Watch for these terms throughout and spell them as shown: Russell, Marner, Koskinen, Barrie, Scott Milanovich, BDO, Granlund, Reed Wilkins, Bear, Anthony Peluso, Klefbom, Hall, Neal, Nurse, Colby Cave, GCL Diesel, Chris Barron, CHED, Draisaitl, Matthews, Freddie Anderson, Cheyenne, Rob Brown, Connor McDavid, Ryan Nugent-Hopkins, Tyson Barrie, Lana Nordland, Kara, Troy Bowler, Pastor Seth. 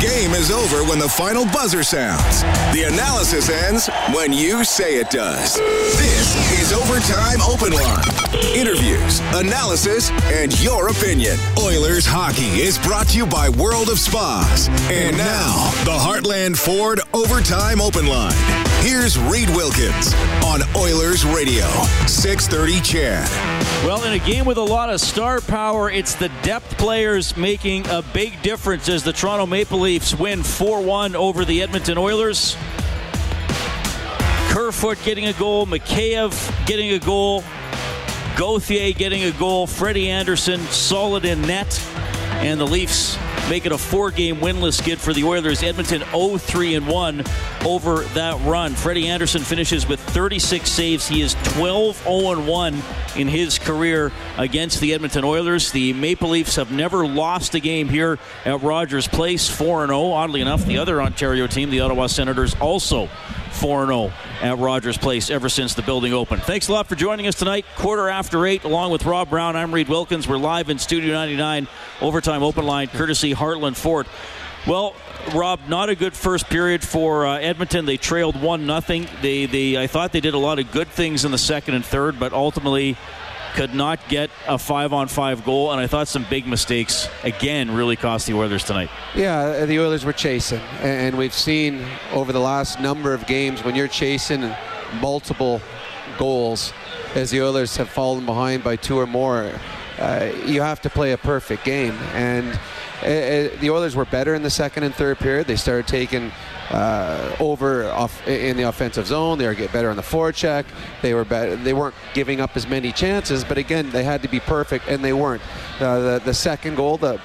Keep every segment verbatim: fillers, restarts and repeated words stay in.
game is over when the final buzzer sounds. The analysis ends when you say it does. This is Overtime Open Line. Interviews, analysis, and your opinion. Oilers hockey is brought to you by World of Spas. And now, the Heartland Ford Overtime Open Line. Here's Reed Wilkins on Oilers Radio, six thirty Chad. Well, in a game with a lot of star power, it's the depth players making a big difference as the Toronto Maple Leafs win four one over the Edmonton Oilers. Kerfoot getting a goal, Mikheyev getting a goal, Gauthier getting a goal, Freddie Anderson solid in net, and the Leafs make it a four-game winless skid for the Oilers. Edmonton oh three and one over that run. Freddie Anderson finishes with thirty-six saves. He is twelve oh and one in his career against the Edmonton Oilers. The Maple Leafs have never lost a game here at Rogers Place, four and oh. Oddly enough, the other Ontario team, the Ottawa Senators, also four and oh at Rogers Place ever since the building opened. Thanks a lot for joining us tonight. Quarter after eight, along with Rob Brown, I'm Reed Wilkins. We're live in Studio ninety-nine, Overtime Open Line, courtesy Heartland Ford. Well, Rob, not a good first period for uh, Edmonton. They trailed one nothing. They, they, I thought they did a lot of good things in the second and third, but ultimately could not get a five-on-five goal, and I thought some big mistakes, again, really cost the Oilers tonight. Yeah, the Oilers were chasing, and we've seen over the last number of games when you're chasing multiple goals, as the Oilers have fallen behind by two or more, uh, you have to play a perfect game, and Uh, the Oilers were better in the second and third period. They started taking uh, over off in the offensive zone. They were getting better on the forecheck. They were better. They weren't giving up as many chances, but again, they had to be perfect, and they weren't. Uh, the, the second goal, the,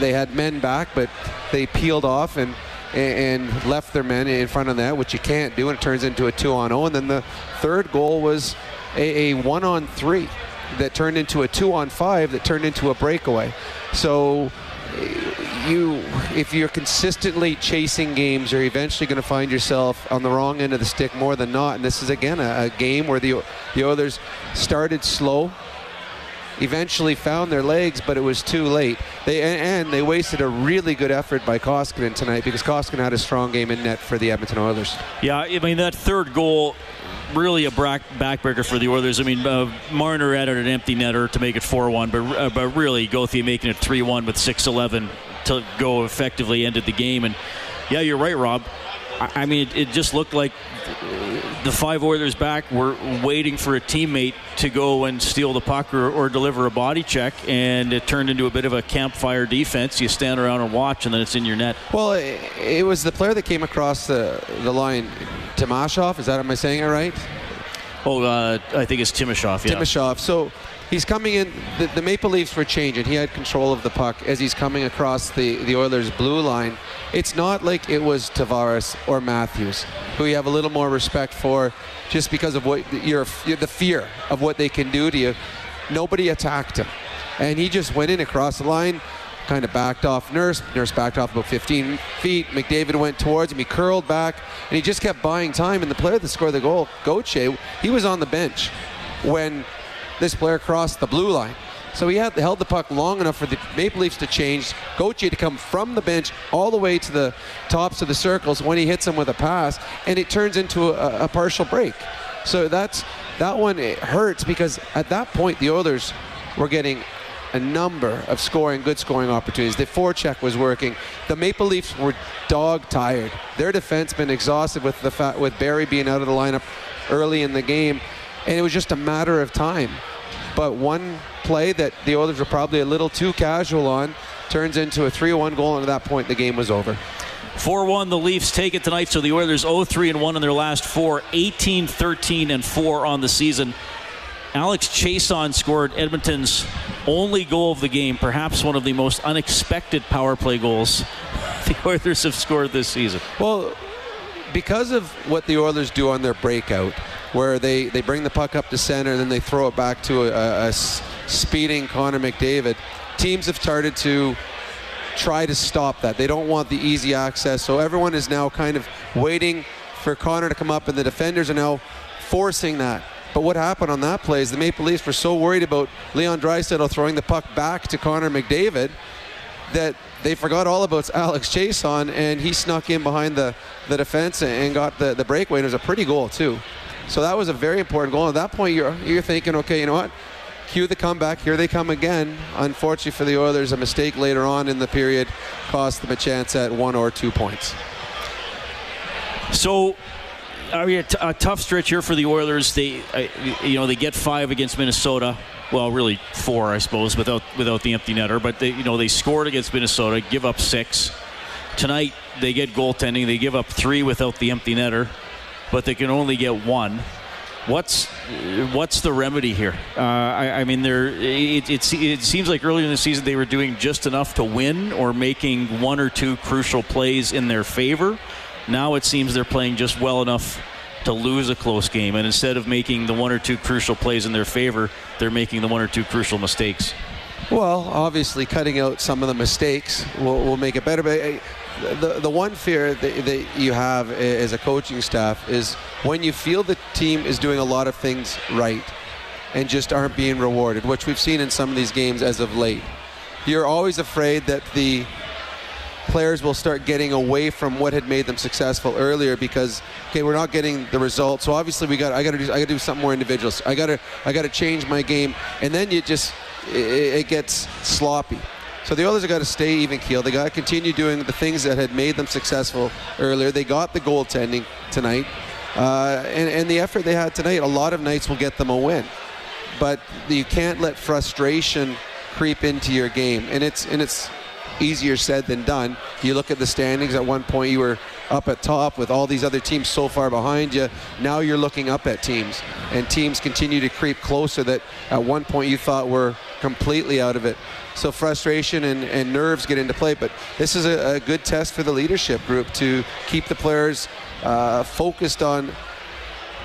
they had men back, but they peeled off and and left their men in front of that, which you can't do, and it turns into a two-on-oh. And then the third goal was a, a one-on-three that turned into a two-on-five that turned into a breakaway. So you, if you're consistently chasing games, you're eventually going to find yourself on the wrong end of the stick more than not. And this is, again, a, a game where the, the Oilers started slow, eventually found their legs, but it was too late. They and, and they wasted a really good effort by Koskinen tonight, because Koskinen had a strong game in net for the Edmonton Oilers. Yeah, I mean, that third goal, really a backbreaker for the Oilers. I mean, uh, Marner added an empty netter to make it four one, but uh, but really, Gauthier making it three one with six eleven to go effectively ended the game. And yeah, you're right, Rob. I, I mean, it, it just looked like the five Oilers back were waiting for a teammate to go and steal the puck or, or deliver a body check, and it turned into a bit of a campfire defense. You stand around and watch, and then it's in your net. Well, it, it was the player that came across the, the line. Timashov, is that, am I saying it right? Oh, uh, I think it's Timashov, yeah. Timashov. So he's coming in. The, the Maple Leafs were changing. He had control of the puck as he's coming across the, the Oilers' blue line. It's not like it was Tavares or Matthews, who you have a little more respect for just because of what your, the fear of what they can do to you. Nobody attacked him. And he just went in across the line, kind of backed off Nurse. Nurse backed off about fifteen feet. McDavid went towards him. He curled back, and he just kept buying time. And the player that scored the goal, Gauthier, he was on the bench when this player crossed the blue line. So he had, held the puck long enough for the Maple Leafs to change, Gauthier to come from the bench all the way to the tops of the circles when he hits him with a pass, and it turns into a, a partial break. So that's that one, it hurts, because at that point the Oilers were getting a number of scoring, good scoring opportunities. The forecheck was working. The Maple Leafs were dog tired. Their defense been exhausted with the fa- with Barrie being out of the lineup early in the game, and it was just a matter of time. But one play that the Oilers were probably a little too casual on turns into a three one goal, and at that point the game was over. four one, the Leafs take it tonight, so the Oilers oh three and one in their last four, eighteen thirteen and four on the season. Alex Chiasson scored Edmonton's only goal of the game, perhaps one of the most unexpected power play goals the Oilers have scored this season. Well, because of what the Oilers do on their breakout, where they, they bring the puck up to center and then they throw it back to a, a speeding Connor McDavid, teams have started to try to stop that. They don't want the easy access, so everyone is now kind of waiting for Connor to come up, and the defenders are now forcing that. But what happened on that play is the Maple Leafs were so worried about Leon Draisaitl throwing the puck back to Connor McDavid that they forgot all about Alex Chiasson, and he snuck in behind the, the defense and got the, the breakaway. And it was a pretty goal, too. So that was a very important goal. At that point, you're, you're thinking, okay, you know what? Cue the comeback. Here they come again. Unfortunately for the Oilers, a mistake later on in the period cost them a chance at one or two points. So, I mean, a, t- a tough stretch here for the Oilers. They, uh, you know, they get five against Minnesota. Well, really four, I suppose, without without the empty netter. But they, you know, they scored against Minnesota, give up six. Tonight they get goaltending. They give up three without the empty netter, but they can only get one. What's what's the remedy here? Uh, I, I mean, there it, it it seems like earlier in the season they were doing just enough to win or making one or two crucial plays in their favor. Now it seems they're playing just well enough to lose a close game, and instead of making the one or two crucial plays in their favor, they're making the one or two crucial mistakes. Well, obviously, cutting out some of the mistakes will, will make it better. But the the one fear that, that you have as a coaching staff is when you feel the team is doing a lot of things right and just aren't being rewarded, which we've seen in some of these games as of late. You're always afraid that the players will start getting away from what had made them successful earlier because, okay, we're not getting the results. So obviously, we got I got to do I got to do something more individualistic. I got to I got to change my game, and then you just it, it gets sloppy. So the Oilers have got to stay even-keeled. They got to continue doing the things that had made them successful earlier. They got the goaltending tonight, uh, and, and the effort they had tonight, a lot of nights will get them a win. But you can't let frustration creep into your game, and it's and it's easier said than done. You look at the standings. At one point, you were up at top with all these other teams so far behind you. Now you're looking up at teams, and teams continue to creep closer that at one point you thought were completely out of it. So frustration and, and nerves get into play, but this is a, a good test for the leadership group to keep the players uh, focused on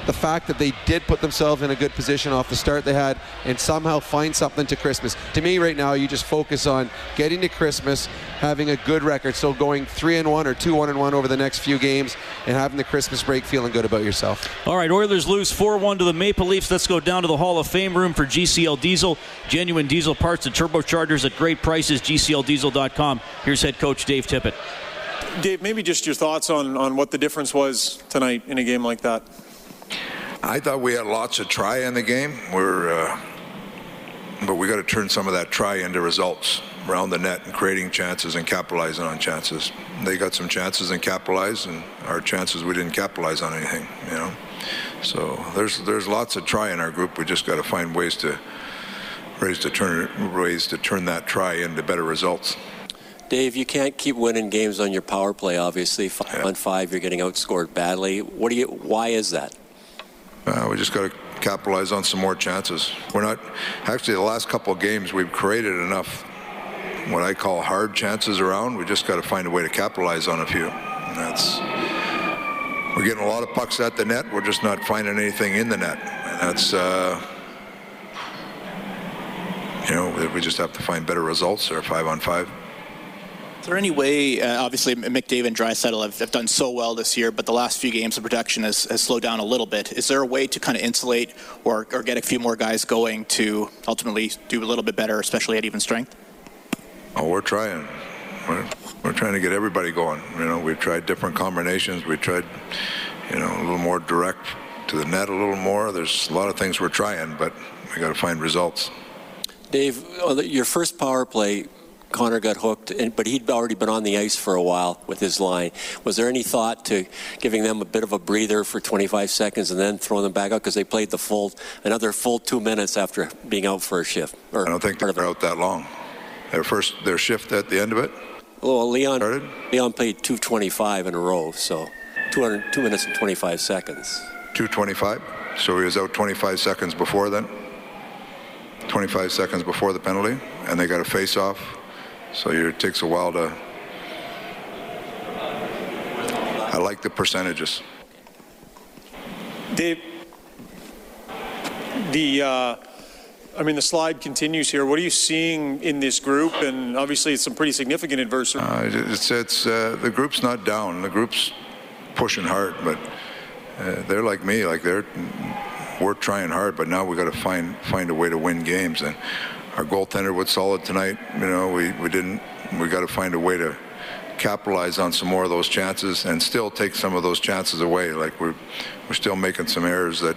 the fact that they did put themselves in a good position off the start they had and somehow find something to Christmas. To me right now, you just focus on getting to Christmas, having a good record, so going three and one or two one and one over the next few games and having the Christmas break feeling good about yourself. All right, Oilers lose four one to the Maple Leafs. Let's go down to the Hall of Fame room for G C L Diesel. Genuine diesel parts and turbochargers at great prices, G C L diesel dot com. Here's head coach Dave Tippett. Dave, maybe just your thoughts on, on what the difference was tonight in a game like that. I thought we had lots of try in the game. We're, uh, but we got to turn some of that try into results around the net and creating chances and capitalizing on chances. They got some chances and capitalized, and our chances we didn't capitalize on anything. You know, so there's there's lots of try in our group. We just got to find ways to ways to turn ways to turn that try into better results. Dave, you can't keep winning games on your power play. Obviously, five yeah. on five, you're getting outscored badly. What do you? Why is that? Uh, we just got to capitalize on some more chances. We're not, actually the last couple of games we've created enough what I call hard chances around. We just got to find a way to capitalize on a few. And that's, we're getting a lot of pucks at the net. We're just not finding anything in the net. And that's, uh, you know, we just have to find better results there, five on five. Is there any way, uh, obviously McDavid and Draisaitl have, have done so well this year, but the last few games of production has, has slowed down a little bit. Is there a way to kind of insulate or, or get a few more guys going to ultimately do a little bit better, especially at even strength? Oh, we're trying. We're, we're trying to get everybody going. You know, we've tried different combinations. We've tried, you know, a little more direct to the net a little more. There's a lot of things we're trying, but we got to find results. Dave, your first power play, Connor got hooked, and, but he'd already been on the ice for a while with his line. Was there any thought to giving them a bit of a breather for twenty-five seconds and then throwing them back out because they played the full another full two minutes after being out for a shift? Or I don't think they're out that long. Their first their shift at the end of it. Well, Leon started? Leon played two twenty-five in a row, so two hundred two minutes and twenty-five seconds. two twenty-five. So he was out twenty-five seconds before then. twenty-five seconds before the penalty, and they got a face-off. So it takes a while to... I like the percentages. Dave, the, uh, I mean, the slide continues here. What are you seeing in this group? And obviously it's some pretty significant adversity. Uh, it's, it's, uh, the group's not down. The group's pushing hard, but uh, they're like me. Like they're, we're trying hard, but now we got to find, find a way to win games. And our goaltender was solid tonight. You know, we, we didn't, we got to find a way to capitalize on some more of those chances and still take some of those chances away. Like we're, we're still making some errors that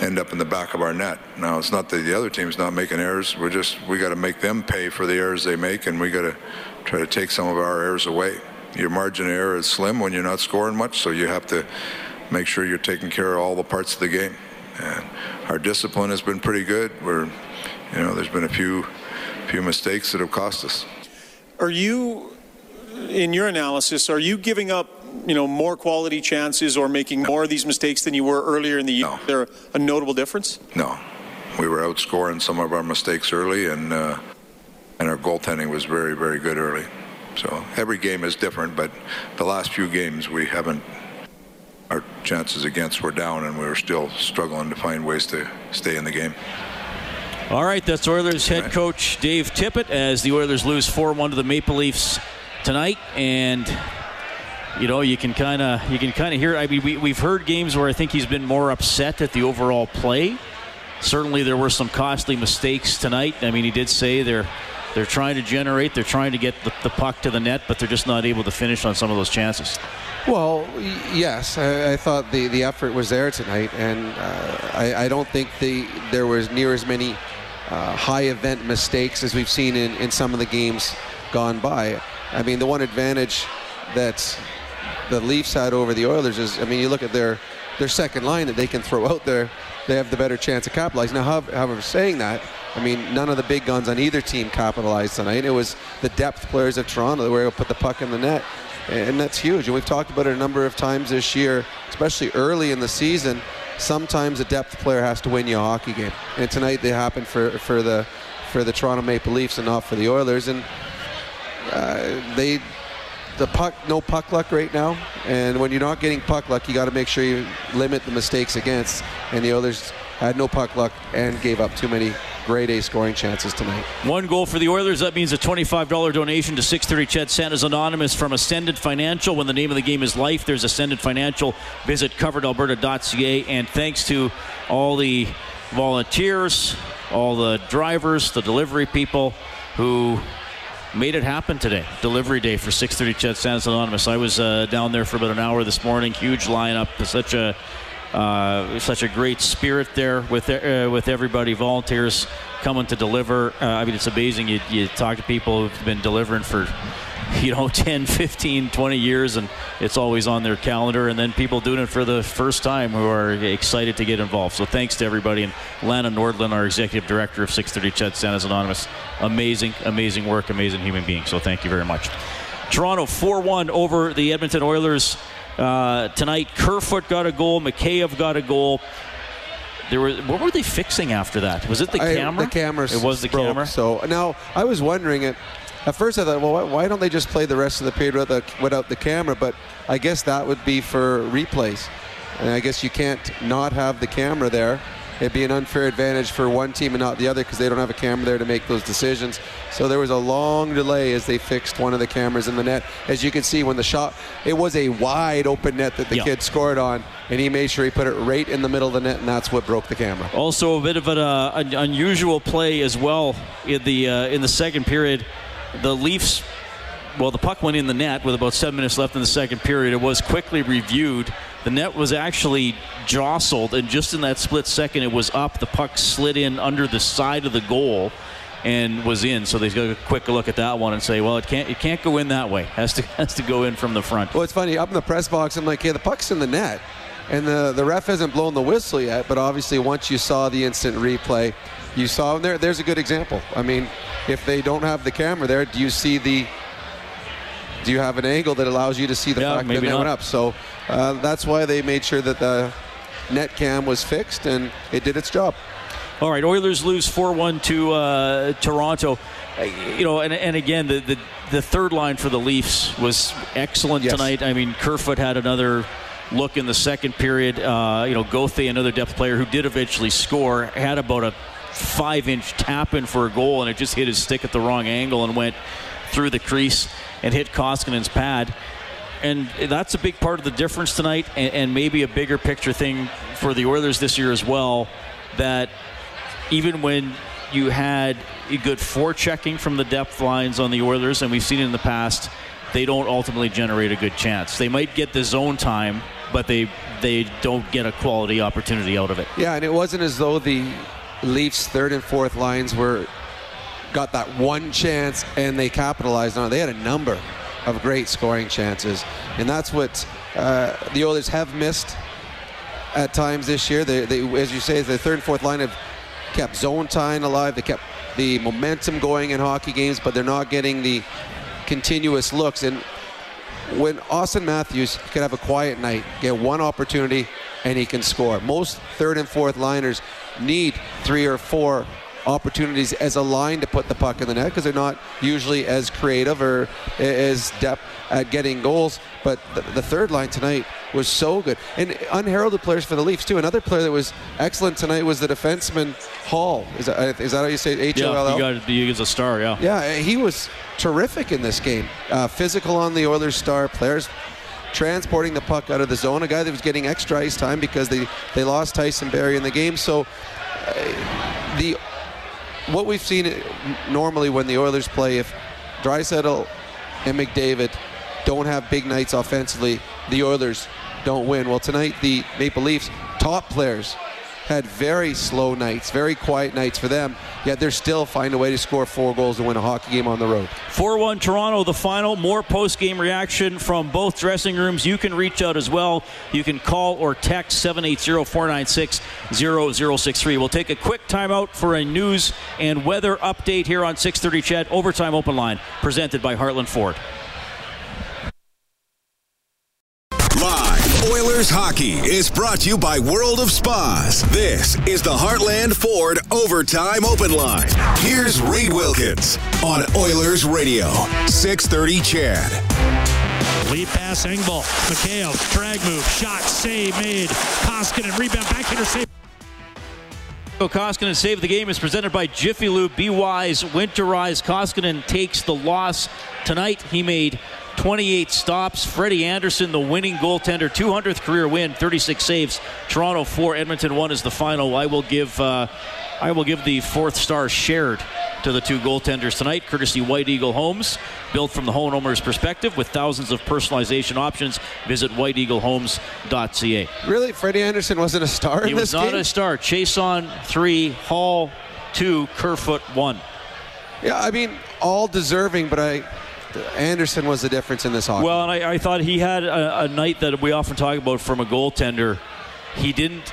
end up in the back of our net. Now, it's not that the other team's not making errors. We're just, we got to make them pay for the errors they make, and we got to try to take some of our errors away. Your margin of error is slim when you're not scoring much, so you have to make sure you're taking care of all the parts of the game. And our discipline has been pretty good. We're, you know, there's been a few, few mistakes that have cost us. Are you, in your analysis, are you giving up, you know, more quality chances or making more of these mistakes than you were earlier in the year? No. Is there a notable difference? No. We were outscoring some of our mistakes early, and uh, and our goaltending was very, very good early. So every game is different, but the last few games we haven't, our chances against were down, and we were still struggling to find ways to stay in the game. All right, that's Oilers head coach Dave Tippett as the Oilers lose four one to the Maple Leafs tonight. And you know, you can kind of you can kind of hear. I mean, we, we've heard games where I think he's been more upset at the overall play. Certainly, there were some costly mistakes tonight. I mean, he did say they're they're trying to generate, they're trying to get the, the puck to the net, but they're just not able to finish on some of those chances. Well, yes, I, I thought the, the effort was there tonight, and uh, I, I don't think the there was near as many uh, high event mistakes as we've seen in, in some of the games gone by. I mean, the one advantage that the Leafs had over the Oilers is, I mean, you look at their their second line that they can throw out there, they have the better chance of capitalizing. Now, however, saying that, I mean, none of the big guns on either team capitalized tonight. It was the depth players of Toronto that were able to put the puck in the net, and that's huge. And we've talked about it a number of times this year, especially early in the season. Sometimes a depth player has to win you a hockey game, and tonight they happened for for the for the Toronto Maple Leafs and not for the Oilers. And uh, they. The puck, no puck luck right now, and when you're not getting puck luck, you got to make sure you limit the mistakes against. And the Oilers had no puck luck and gave up too many grade A scoring chances tonight. One goal for the Oilers. That means a twenty-five dollars donation to six thirty Chet Santa's Anonymous from Ascendant Financial. When the name of the game is life, there's Ascendant Financial. Visit covered alberta dot c a. And thanks to all the volunteers, all the drivers, the delivery people who made it happen today. Delivery day for six thirty Chet Santa's Anonymous. I was uh, down there for about an hour this morning. Huge lineup. Such a uh, such a great spirit there with uh, with everybody. Volunteers coming to deliver. Uh, I mean, it's amazing. You you talk to people who've been delivering for, you know, ten, fifteen, twenty years, and it's always on their calendar. And then people doing it for the first time who are excited to get involved. So thanks to everybody. And Lana Nordland, our executive director of six thirty Chet Santa's Anonymous. Amazing, amazing work, amazing human being. So thank you very much. Toronto four one over the Edmonton Oilers uh, tonight. Kerfoot got a goal. Mikheyev got a goal. There were, what were they fixing after that? Was it the I, camera? The camera. It was the broke, camera. So now I was wondering it. At first I thought, well, why don't they just play the rest of the period without the, without the camera? But I guess that would be for replays. And I guess you can't not have the camera there. It'd be an unfair advantage for one team and not the other because they don't have a camera there to make those decisions. So there was a long delay as they fixed one of the cameras in the net. As you can see, when the shot, it was a wide open net that the yeah. kid scored on, and he made sure he put it right in the middle of the net, and that's what broke the camera. Also a bit of an, uh, an unusual play as well in the uh, in the second period. The Leafs, well, the puck went in the net with about seven minutes left in the second period. It was quickly reviewed. The net was actually jostled, and just in that split second, it was up. The puck slid in under the side of the goal and was in. So they took a quick look at that one and say, well, it can't it can't go in that way. It has to, has to go in from the front. Well, it's funny. Up in the press box, I'm like, yeah, the puck's in the net. And the, the ref hasn't blown the whistle yet, but obviously once you saw the instant replay, you saw him there. There's a good example. I mean, if they don't have the camera there, do you see the do you have an angle that allows you to see the yeah, fact that they went up? So uh, that's why they made sure that the net cam was fixed, and it did its job. All right, Oilers lose four one to uh, Toronto. You know, and, and again, the, the, the third line for the Leafs was excellent yes. tonight. I mean, Kerfoot had another look in the second period. Uh, you know, Gauthier, another depth player who did eventually score, had about a five-inch tap-in for a goal, and it just hit his stick at the wrong angle and went through the crease and hit Koskinen's pad. And that's a big part of the difference tonight, and, and maybe a bigger picture thing for the Oilers this year as well, that even when you had a good forechecking from the depth lines on the Oilers, and we've seen it in the past. They don't ultimately generate a good chance. They might get the zone time, but they they don't get a quality opportunity out of it. Yeah, and it wasn't as though the Leafs' third and fourth lines were got that one chance and they capitalized on it. They had a number of great scoring chances, and that's what uh, the Oilers have missed at times this year. They, they, as you say, the third and fourth line have kept zone time alive. They kept the momentum going in hockey games, but they're not getting the continuous looks. And when Austin Matthews can have a quiet night, get one opportunity, and he can score. Most third and fourth liners need three or four opportunities as a line to put the puck in the net because they're not usually as creative or as depth at getting goals. But the, the third line tonight was so good. And unheralded players for the Leafs, too. Another player that was excellent tonight was the defenseman Hall. Is that, is that how you say it? H O L L? Yeah, he is a star, yeah. Yeah, he was terrific in this game. Uh, physical on the Oilers star players, transporting the puck out of the zone. A guy that was getting extra ice time because they, they lost Tyson Barrie in the game. So uh, the what we've seen normally when the Oilers play, if Draisaitl and McDavid don't have big nights offensively, the Oilers don't win. Well, tonight the Maple Leafs top players had very slow nights, very quiet nights for them, yet they're still finding a way to score four goals to win a hockey game on the road. four one Toronto, the final. More post-game reaction from both dressing rooms. You can reach out as well. You can call or text seven eight zero, four nine six, zero zero six three. We'll take a quick timeout for a news and weather update here on six thirty Chat. Overtime Open Line, presented by Heartland Ford. Oilers hockey is brought to you by World of Spas. This is the Heartland Ford Overtime Open Line. Here's Reed Wilkins on Oilers Radio, six thirty Chad. Lead pass, Engvall, Mikheyev, drag move, shot, save made. Koskinen, rebound, backhander, save. Koskinen Save the Game is presented by Jiffy Lube. Be wise, winterize. Koskinen takes the loss tonight. He made twenty-eight stops. Freddie Anderson, the winning goaltender, two hundredth career win, thirty-six saves. Toronto four, Edmonton one is the final. I will give uh, I will give the fourth star shared to the two goaltenders tonight, courtesy White Eagle Homes, built from the homeowner's perspective with thousands of personalization options. Visit white eagle homes dot c a. Really, Freddie Anderson wasn't a star in this game? He was not a star. Chiasson three, Hall two, Kerfoot one. Yeah, I mean, all deserving, but I... Anderson was the difference in this hockey. Well, and I, I thought he had a, a night that we often talk about from a goaltender. He didn't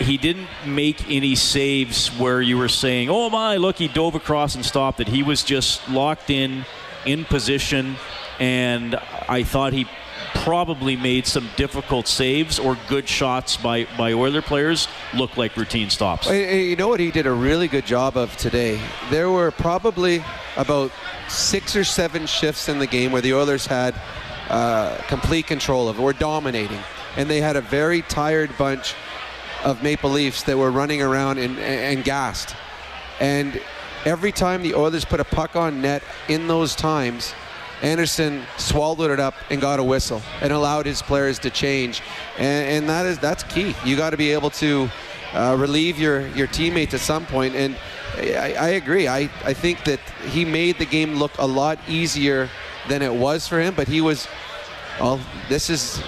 he didn't make any saves where you were saying, oh my, look, he dove across and stopped it. He was just locked in, in position, and I thought he probably made some difficult saves or good shots by, by Oiler players look like routine stops. And, and you know what he did a really good job of today? There were probably about six or seven shifts in the game where the Oilers had uh, complete control of it, were dominating. And they had a very tired bunch of Maple Leafs that were running around and, and, and gassed. And every time the Oilers put a puck on net in those times, Anderson swallowed it up and got a whistle and allowed his players to change. And, and that is, that's key. You got to be able to uh, relieve your, your teammates at some point. And I, I agree. I, I think that he made the game look a lot easier than it was for him, but he was, well, this is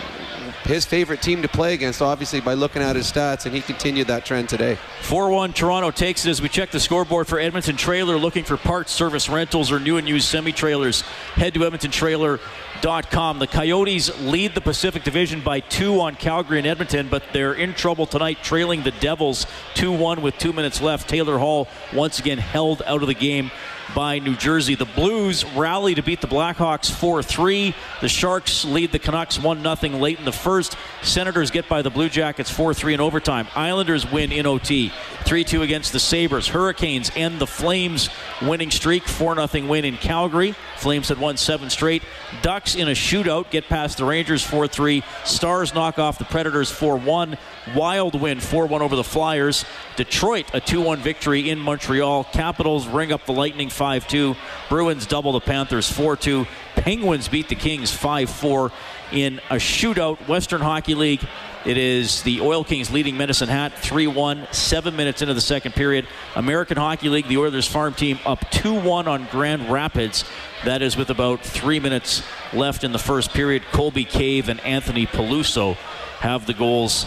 his favorite team to play against, obviously, by looking at his stats, and he continued that trend today. four one Toronto takes it as we check the scoreboard for Edmonton Trailer. Looking for parts, service, rentals, or new and used semi-trailers, head to edmonton trailer dot com. The Coyotes lead the Pacific Division by two on Calgary and Edmonton, but they're in trouble tonight, trailing the Devils two one with two minutes left. Taylor Hall once again held out of the game by New Jersey. The Blues rally to beat the Blackhawks four three. The Sharks lead the Canucks one nothing late in the first. Senators get by the Blue Jackets four three in overtime. Islanders win in O T three two against the Sabres. Hurricanes end the Flames winning streak, four nothing win in Calgary. Flames had won seven straight. Ducks in a shootout get past the Rangers four three. Stars knock off the Predators four one. Wild win four one over the Flyers. Detroit a two one victory in Montreal. Capitals ring up the Lightning five two. Bruins double the Panthers four two. Penguins beat the Kings five four in a shootout. Western Hockey League. It is the Oil Kings leading Medicine Hat three one, seven minutes into the second period. American Hockey League, the Oilers farm team up two one on Grand Rapids. That is with about three minutes left in the first period. Colby Cave and Anthony Peluso have the goals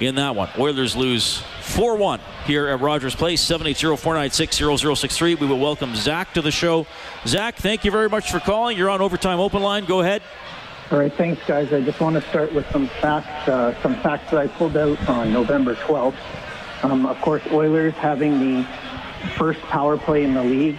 in that one. Oilers lose four one here at Rogers Place, seven eight zero, four nine six, zero zero six three. We will welcome Zach to the show. Zach, thank you very much for calling. You're on Overtime Open Line. Go ahead. All right, thanks, guys. I just want to start with some facts, uh, some facts that I pulled out on November twelfth. Um, of course, Oilers having the first power play in the league,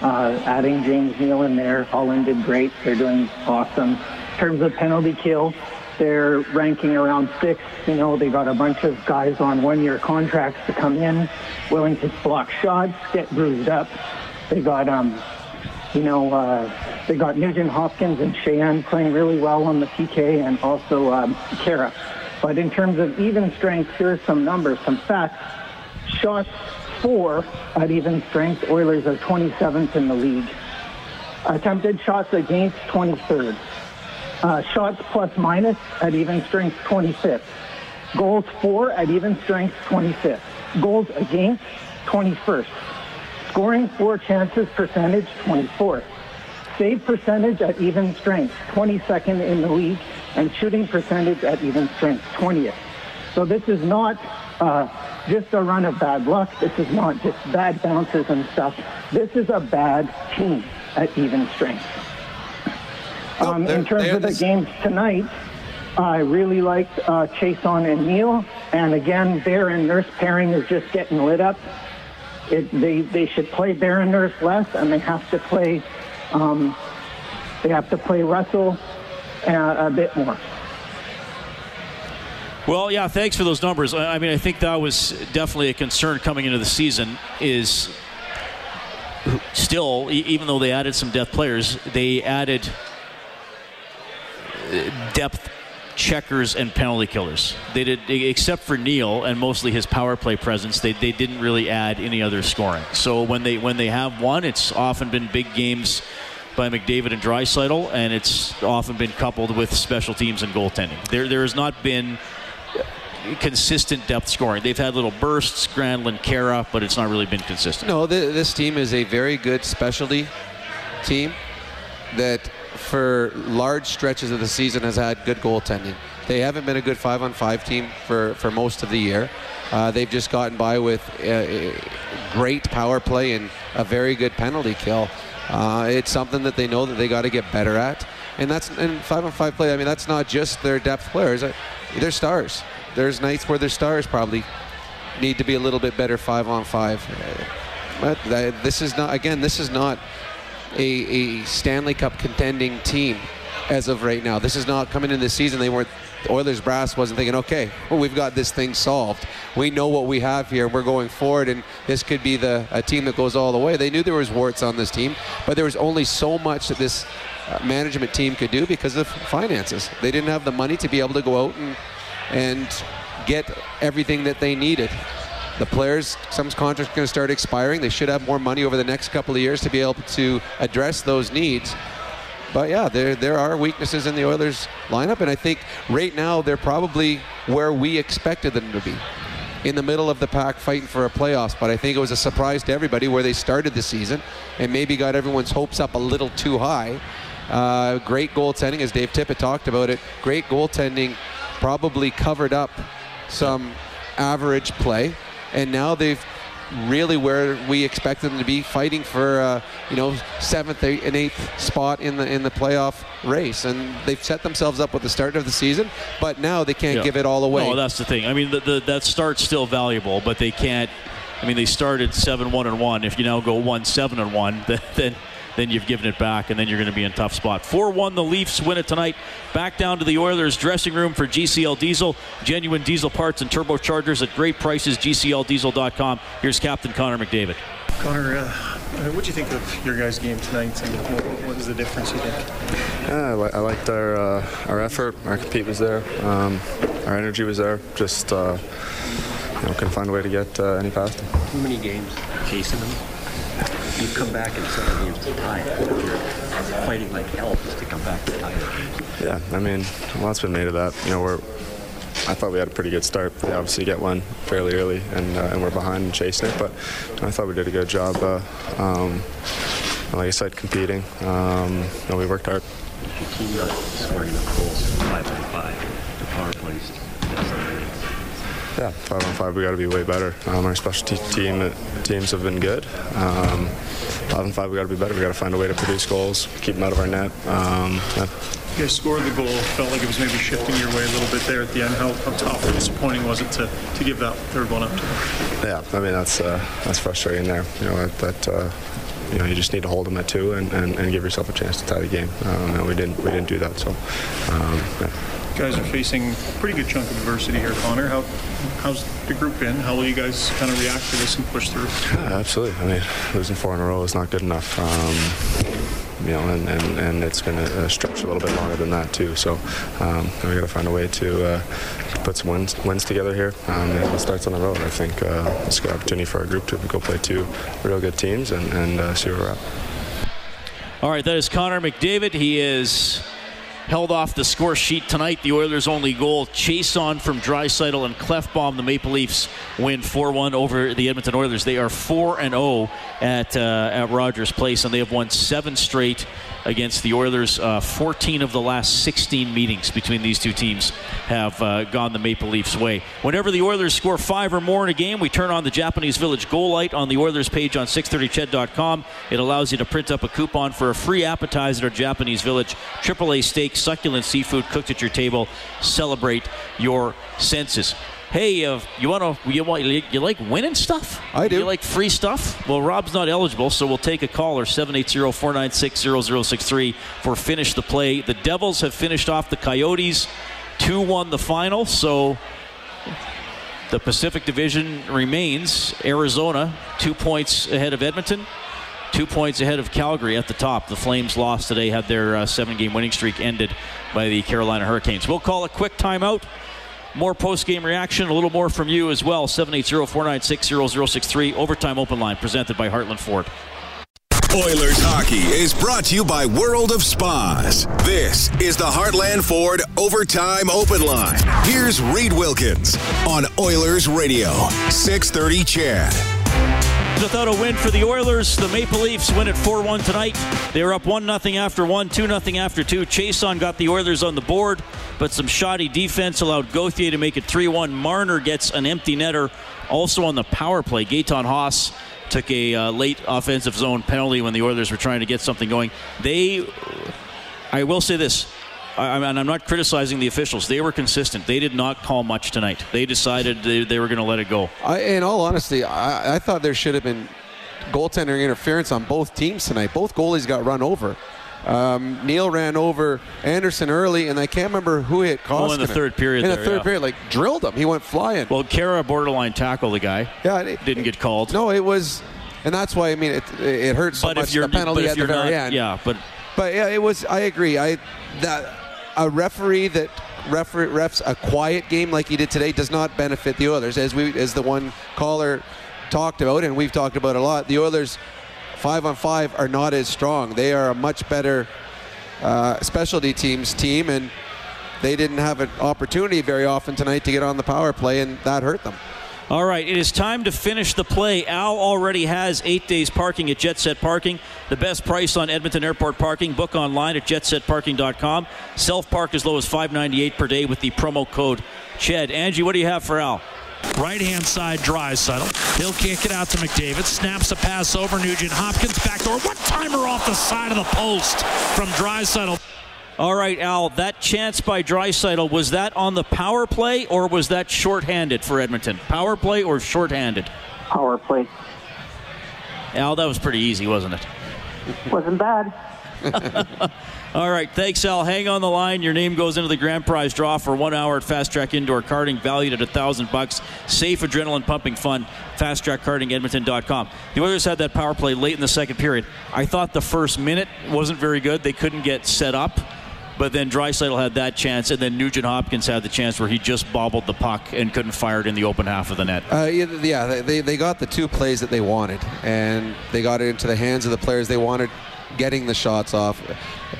uh, adding James Neal in there. Holland did great. They're doing awesome. In terms of penalty kill, they're ranking around six. You know, they got a bunch of guys on one-year contracts to come in, willing to block shots, get bruised up. They got, um, you know, uh, they got Nugent-Hopkins and Cheyenne playing really well on the P K, and also um, Kara. But in terms of even strength, here's some numbers, some facts. Shots for at even strength, Oilers are twenty-seventh in the league. Attempted shots against, twenty-third. Uh, shots plus minus at even strength, twenty-fifth. Goals for at even strength, twenty-fifth. Goals against, twenty-first. Scoring for chances percentage, twenty-fourth. Save percentage at even strength, twenty-second in the league. And shooting percentage at even strength, twentieth. So this is not uh, just a run of bad luck. This is not just bad bounces and stuff. This is a bad team at even strength. Um, in terms of the games tonight, I really liked uh, Chiasson and Neal. And again, Bear and Nurse pairing is just getting lit up. It, they, they should play Bear and Nurse less, and they have to play um, they have to play Russell a, a bit more. Well, yeah, thanks for those numbers. I, I mean, I think that was definitely a concern coming into the season is still, e- even though they added some depth players, they added depth checkers and penalty killers. They did, except for Neal and mostly his power play presence, they, they didn't really add any other scoring. So when they when they have one, it's often been big games by McDavid and Draisaitl, and it's often been coupled with special teams and goaltending. There there has not been consistent depth scoring. They've had little bursts, Granlund, Kara, but it's not really been consistent. No, the, this team is a very good specialty team that for large stretches of the season has had good goaltending. They haven't been a good five-on-five team for, for most of the year. Uh, they've just gotten by with a, a great power play and a very good penalty kill. Uh, it's something that they know that they got to get better at. And that's and five-on-five play, I mean, that's not just their depth players. They're stars. There's nights where their stars probably need to be a little bit better five-on-five. But this is not, again, this is not A, a Stanley Cup contending team as of right now. This is not coming into the season. They weren't, the Oilers brass wasn't thinking, okay, well, we've got this thing solved. We know what we have here. We're going forward, and this could be the a team that goes all the way. They knew there was warts on this team, but there was only so much that this management team could do because of finances. They didn't have the money to be able to go out and and get everything that they needed. The players, some contracts are going to start expiring. They should have more money over the next couple of years to be able to address those needs. But yeah, there there are weaknesses in the Oilers lineup, and I think right now they're probably where we expected them to be, in the middle of the pack fighting for a playoff spot. I think it was a surprise to everybody where they started the season and maybe got everyone's hopes up a little too high. Uh, great goaltending, as Dave Tippett talked about it. Great goaltending probably covered up some average play. And now they've really where we expect them to be, fighting for uh, you know seventh and eighth spot in the in the playoff race. And they've set themselves up with the start of the season, but now they can't yeah. give it all away. No, that's the thing. I mean, the, the, that start's still valuable, but they can't. I mean, they started seven one and one. If you now go one seven and one, then then you've given it back, and then you're going to be in a tough spot. four one, the Leafs win it tonight. Back down to the Oilers' dressing room for G C L Diesel. Genuine diesel parts and turbochargers at great prices, G C L diesel dot com. Here's Captain Connor McDavid. Connor, uh, what do you think of your guys' game tonight, and what, what was the difference, you think? Yeah, I, li- I liked our uh, our effort. Our compete was there. Um, our energy was there. Just uh, you know, couldn't find a way to get uh, any past them. How many games chasing them? You come back and some games to tie. fighting like hell just to come back to tie it. Yeah, I mean, a lot's been made of that. You know, we're, I thought we had a pretty good start. They obviously get one fairly early, and, uh, and we're behind and chasing it, but I thought we did a good job. Uh, um, like I said, competing, um, and we worked hard. If you keep up scoring the goals five on five, the power plays doesn't. Yeah, five on five, we got to be way better. Um, our specialty team teams have been good. Um, five on five, we got to be better. We got to find a way to produce goals, keep them out of our net. Um, yeah. You guys scored the goal. Felt like it was maybe shifting your way a little bit there at the end. How, how tough or disappointing was it to to give that third one up to them? Yeah, I mean that's uh, that's frustrating there. You know that. Uh, You know, you just need to hold them at two and, and, and give yourself a chance to tie the game. Um, and we didn't we didn't do that. So, um, yeah. You guys are facing a pretty good chunk of adversity here, Connor. How how's the group been? How will you guys kind of react to this and push through? Yeah, absolutely. I mean, losing four in a row is not good enough. Um, you know, and, and, and it's going to stretch a little bit longer than that too. So um, we got to find a way to uh, put some wins wins together here. Um, and it starts on the road. I think uh, it's a good opportunity for our group to go play two real good teams and, and uh, see where we're at. All right, that is Connor McDavid. He is held off the score sheet tonight. The Oilers' only goal, Chiasson from Draisaitl and Klefbom. The Maple Leafs win four one over the Edmonton Oilers. They are four and oh at uh, at Rogers Place, and they have won seven straight against the Oilers. Uh, fourteen of the last sixteen meetings between these two teams have uh, gone the Maple Leafs' way. Whenever the Oilers score five or more in a game, we turn on the Japanese Village goal light on the Oilers page on six thirty ched dot com. It allows you to print up a coupon for a free appetizer at Japanese Village. triple A steak, succulent seafood cooked at your table. Celebrate your senses. Hey, uh, you want to? You want? You like winning stuff? I do. You like free stuff? Well, Rob's not eligible, so we'll take a caller seven eight zero, four nine six, zero zero six three for Finish the Play. The Devils have finished off the Coyotes, two one the final. So the Pacific Division remains Arizona, two points ahead of Edmonton. Two points ahead of Calgary at the top. The Flames lost today, had their uh, seven-game winning streak ended by the Carolina Hurricanes. We'll call a quick timeout. More post-game reaction, a little more from you as well. seven eight zero, four nine six, zero zero six three. Overtime open line presented by Heartland Ford. Oilers hockey is brought to you by World of Spas. This is the Heartland Ford Overtime Open Line. Here's Reed Wilkins on Oilers Radio, six thirty Chad. Without a win for the Oilers, the Maple Leafs win at four one tonight. They were up one nothing after one, two nothing after two. Chiasson got the Oilers on the board, but some shoddy defense allowed Gauthier to make it three one. Marner gets an empty netter. Also on the power play, Gaetan Haas took a uh, late offensive zone penalty when the Oilers were trying to get something going. They, I will say this, I, and I'm not criticizing the officials. They were consistent. They did not call much tonight. They decided they, they were going to let it go. I, in all honesty, I, I thought there should have been goaltender interference on both teams tonight. Both goalies got run over. Um, Neal ran over Anderson early, and I can't remember who hit Koskinen. Oh, in the third period. In there, the third yeah. period, like, drilled him. He went flying. Well, Kara borderline tackled the guy. Yeah, it, Didn't it, get called. No, it was, and that's why, I mean, it, it hurt so but much, if you're, the penalty but if at you're the very not, end. Yeah, but... But, yeah, it was, I agree, I that... A referee that refer- refs a quiet game like he did today does not benefit the Oilers. As we, as the one caller talked about, and we've talked about a lot, the Oilers five on five are not as strong. They are a much better uh, specialty teams team, and they didn't have an opportunity very often tonight to get on the power play, and that hurt them. All right, it is time to finish the play. Al already has eight days parking at Jet Set Parking. The best price on Edmonton Airport parking. Book online at jet set parking dot com. Self-park as low as five dollars and ninety-eight cents per day with the promo code CHED. Angie, what do you have for Al? Right-hand side, Draisaitl. He'll kick it out to McDavid. Snaps a pass over. Nugent-Hopkins backdoor. One-timer off the side of the post from Draisaitl. All right, Al, that chance by Draisaitl, was that on the power play or was that shorthanded for Edmonton? Power play or shorthanded? Power play. Al, that was pretty easy, wasn't it? Wasn't bad. All right, thanks, Al. Hang on the line. Your name goes into the grand prize draw for one hour at Fast Track Indoor Karting, valued at a thousand bucks. Safe, adrenaline-pumping fun. fast track karting edmonton dot com. The Oilers had that power play late in the second period. I thought the first minute wasn't very good. They couldn't get set up. But then Draisaitl had that chance, and then Nugent-Hopkins had the chance where he just bobbled the puck and couldn't fire it in the open half of the net. Uh, yeah, they, they got the two plays that they wanted, and they got it into the hands of the players they wanted. getting the shots off.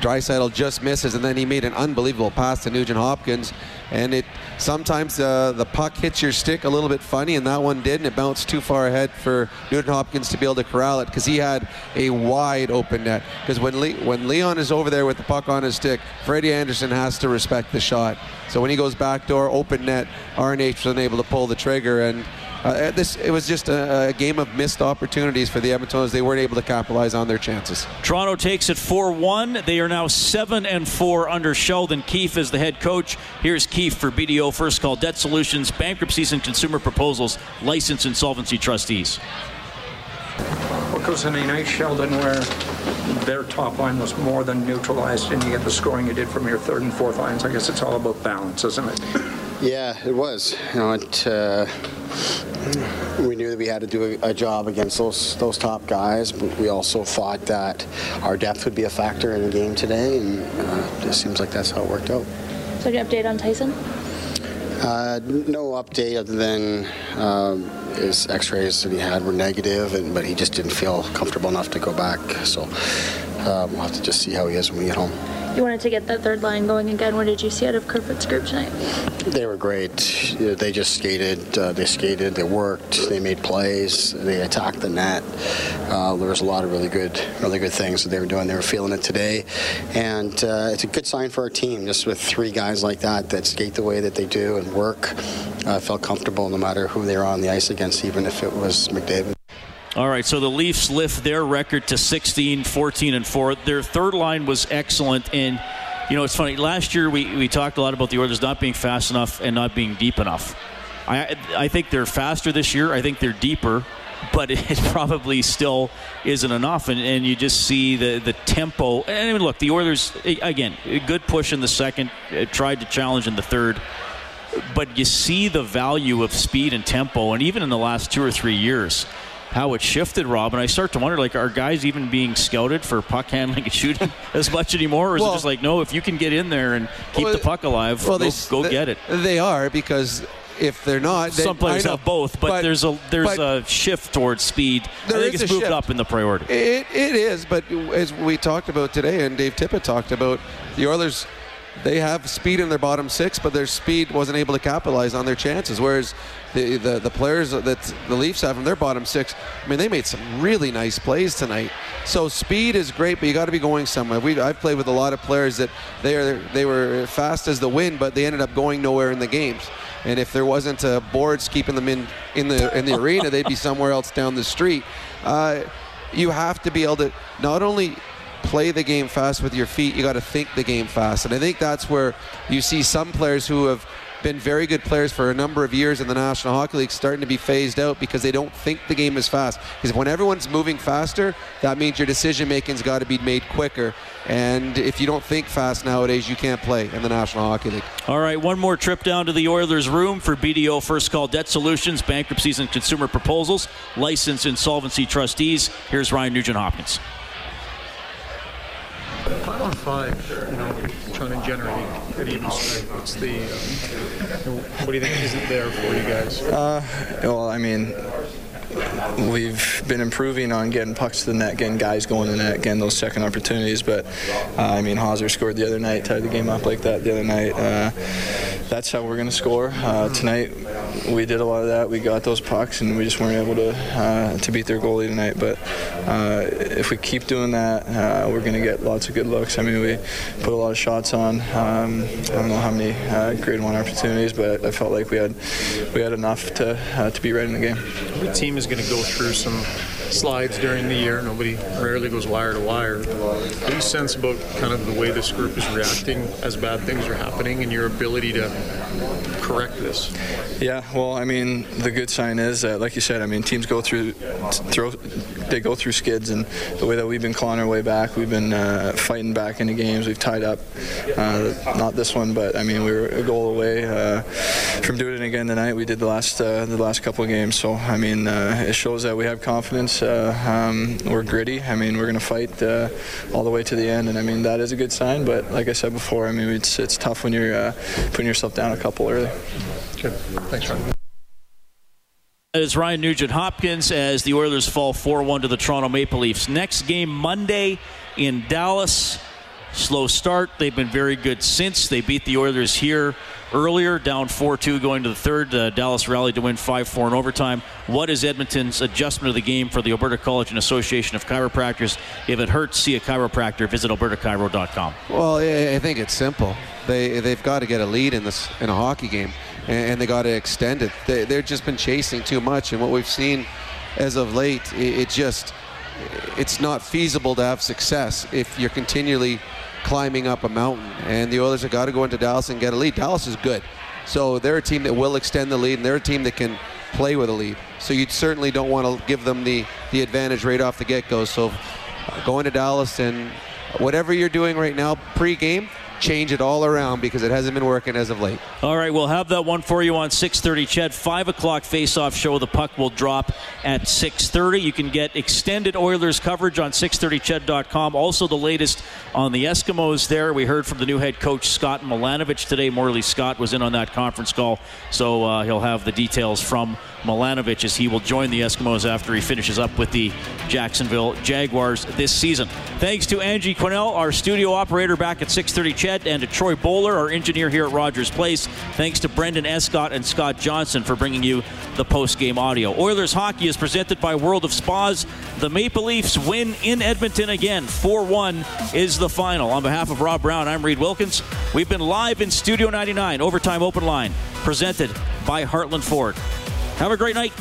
Draisaitl just misses, and then he made an unbelievable pass to Nugent-Hopkins, and it sometimes uh, the puck hits your stick a little bit funny, and that one did, and it bounced too far ahead for Nugent-Hopkins to be able to corral it, because he had a wide open net. Because when Le when Leon is over there with the puck on his stick, Freddie Anderson has to respect the shot. So when he goes backdoor, open net, R N H was unable to pull the trigger, and Uh, this, it was just a, a game of missed opportunities for the Edmontoners. They weren't able to capitalize on their chances. Toronto takes it four one. They are now seven and four under Sheldon Keefe as the head coach. Here's Keefe for B D O First Call Debt Solutions, Bankruptcies and Consumer Proposals, Licensed Insolvency Trustees. Well, because in the night, Sheldon, where their top line was more than neutralized and you get the scoring you did from your third and fourth lines, I guess it's all about balance, isn't it? Yeah, it was. You know, it, uh, we knew that we had to do a, a job against those those top guys, but we also thought that our depth would be a factor in the game today, and uh, it seems like that's how it worked out. So, an update on Tyson? Uh, no update other than um, his X-rays that he had were negative, and but he just didn't feel comfortable enough to go back. So, uh, we'll have to just see how he is when we get home. You wanted to get that third line going again. What did you see out of Kerfoot's group tonight? They were great. They just skated. Uh, they skated. They worked. They made plays. They attacked the net. Uh, there was a lot of really good, really good things that they were doing. They were feeling it today, and uh, it's a good sign for our team. Just with three guys like that that skate the way that they do and work, uh, felt comfortable no matter who they were on the ice against, even if it was McDavid. All right, so the Leafs lift their record to sixteen, fourteen, and four. Their third line was excellent, and, you know, it's funny. Last year we, we talked a lot about the Oilers not being fast enough and not being deep enough. I I think they're faster this year. I think they're deeper, but it probably still isn't enough, and, and you just see the, the tempo. And, I mean, look, the Oilers, again, a good push in the second, tried to challenge in the third. But you see the value of speed and tempo, and even in the last two or three years, how it shifted, Rob, and I start to wonder, like, are guys even being scouted for puck handling and shooting as much anymore, or is well, it just like, no, if you can get in there and keep well, the puck alive, well, go, they, go get it? They are, because if they're not, they, some players know, have both, but, but there's a there's a shift towards speed. I think it's moved shift. up in the priority. It, it is, but as we talked about today, and Dave Tippett talked about, the Oilers, they have speed in their bottom six, but their speed wasn't able to capitalize on their chances, whereas the, the, the players that the Leafs have from their bottom six, I mean, they made some really nice plays tonight. So speed is great, but you got to be going somewhere. We've, I've played with a lot of players that they, are, they were fast as the wind, but they ended up going nowhere in the games. And if there wasn't uh, boards keeping them in, in, the, in the arena, they'd be somewhere else down the street. Uh, you have to be able to not only play the game fast with your feet, you got to think the game fast. And I think that's where you see some players who have been very good players for a number of years in the National Hockey League starting to be phased out because they don't think the game is fast. Because when everyone's moving faster, that means your decision-making's got to be made quicker. And if you don't think fast nowadays, you can't play in the National Hockey League. All right, one more trip down to the Oilers' room for B D O First Call Debt Solutions, Bankruptcies and Consumer Proposals, Licensed Insolvency Trustees. Here's Ryan Nugent-Hopkins. Five on five, you know, trying to generate an even straight. What's the, um, what do you think isn't there for you guys? Uh, well, I mean, we've been improving on getting pucks to the net, getting guys going to the net, getting those second opportunities. But, uh, I mean, Hauser scored the other night, tied the game up like that the other night. Uh, that's how we're going to score. Uh, tonight, we did a lot of that. We got those pucks, and we just weren't able to uh, to beat their goalie tonight. But uh, if we keep doing that, uh, we're going to get lots of good looks. I mean, we put a lot of shots on. Um, I don't know how many uh, grade one opportunities, but I felt like we had we had enough to uh, to be right in the game. The team is going to go through some slides during the year. Nobody rarely goes wire to wire. What do you sense about kind of the way this group is reacting as bad things are happening and your ability to correct this? Yeah, well, I mean, the good sign is that, like you said, I mean, teams go through, throw, they go through skids, and the way that we've been clawing our way back, we've been uh, fighting back into games. We've tied up, uh, not this one, but I mean, we were a goal away uh, from doing it again tonight. We did the last uh, the last couple of games, so I mean, uh, it shows that we have confidence. Uh, um, we're gritty. I mean, we're going to fight uh, all the way to the end, and I mean, that is a good sign. But like I said before, I mean, it's it's tough when you're uh, putting yourself down a couple early. Good. Thanks, Ron. It's Ryan Nugent-Hopkins as the Oilers fall four one to the Toronto Maple Leafs. Next game Monday in Dallas. Slow start. They've been very good since. They beat the Oilers here earlier, down four two going to the third. Uh, Dallas rallied to win five four in overtime. What is Edmonton's adjustment of the game for the Alberta College and Association of Chiropractors? If it hurts, see a chiropractor. Visit alberta chiro dot com. Well, I think it's simple. They, they've got to get a lead in, this, in a hockey game, and they got to extend it. They, they've just been chasing too much, and what we've seen as of late, it, it just... it's not feasible to have success if you're continually climbing up a mountain. And the Oilers have got to go into Dallas and get a lead. Dallas is good. So they're a team that will extend the lead, and they're a team that can play with a lead. So you certainly don't want to give them the, the advantage right off the get-go. So going to Dallas, and whatever you're doing right now pre-game, change it all around because it hasn't been working as of late. All right, we'll have that one for you on six thirty, Chad. five o'clock face-off show. The puck will drop at six thirty. You can get extended Oilers coverage on six thirty ched dot com. Also the latest on the Eskimos there. We heard from the new head coach, Scott Milanovich, today. Morley Scott was in on that conference call, so uh, he'll have the details from Milanovich as he will join the Eskimos after he finishes up with the Jacksonville Jaguars this season. Thanks to Angie Quinnell, our studio operator back at six thirty, Chet, and to Troy Bowler, our engineer here at Rogers Place. Thanks to Brendan Escott and Scott Johnson for bringing you the post-game audio. Oilers hockey is presented by World of Spas. The Maple Leafs win in Edmonton again. four one is the final. On behalf of Rob Brown, I'm Reed Wilkins. We've been live in Studio ninety-nine, Overtime Open Line, presented by Heartland Ford. Have a great night.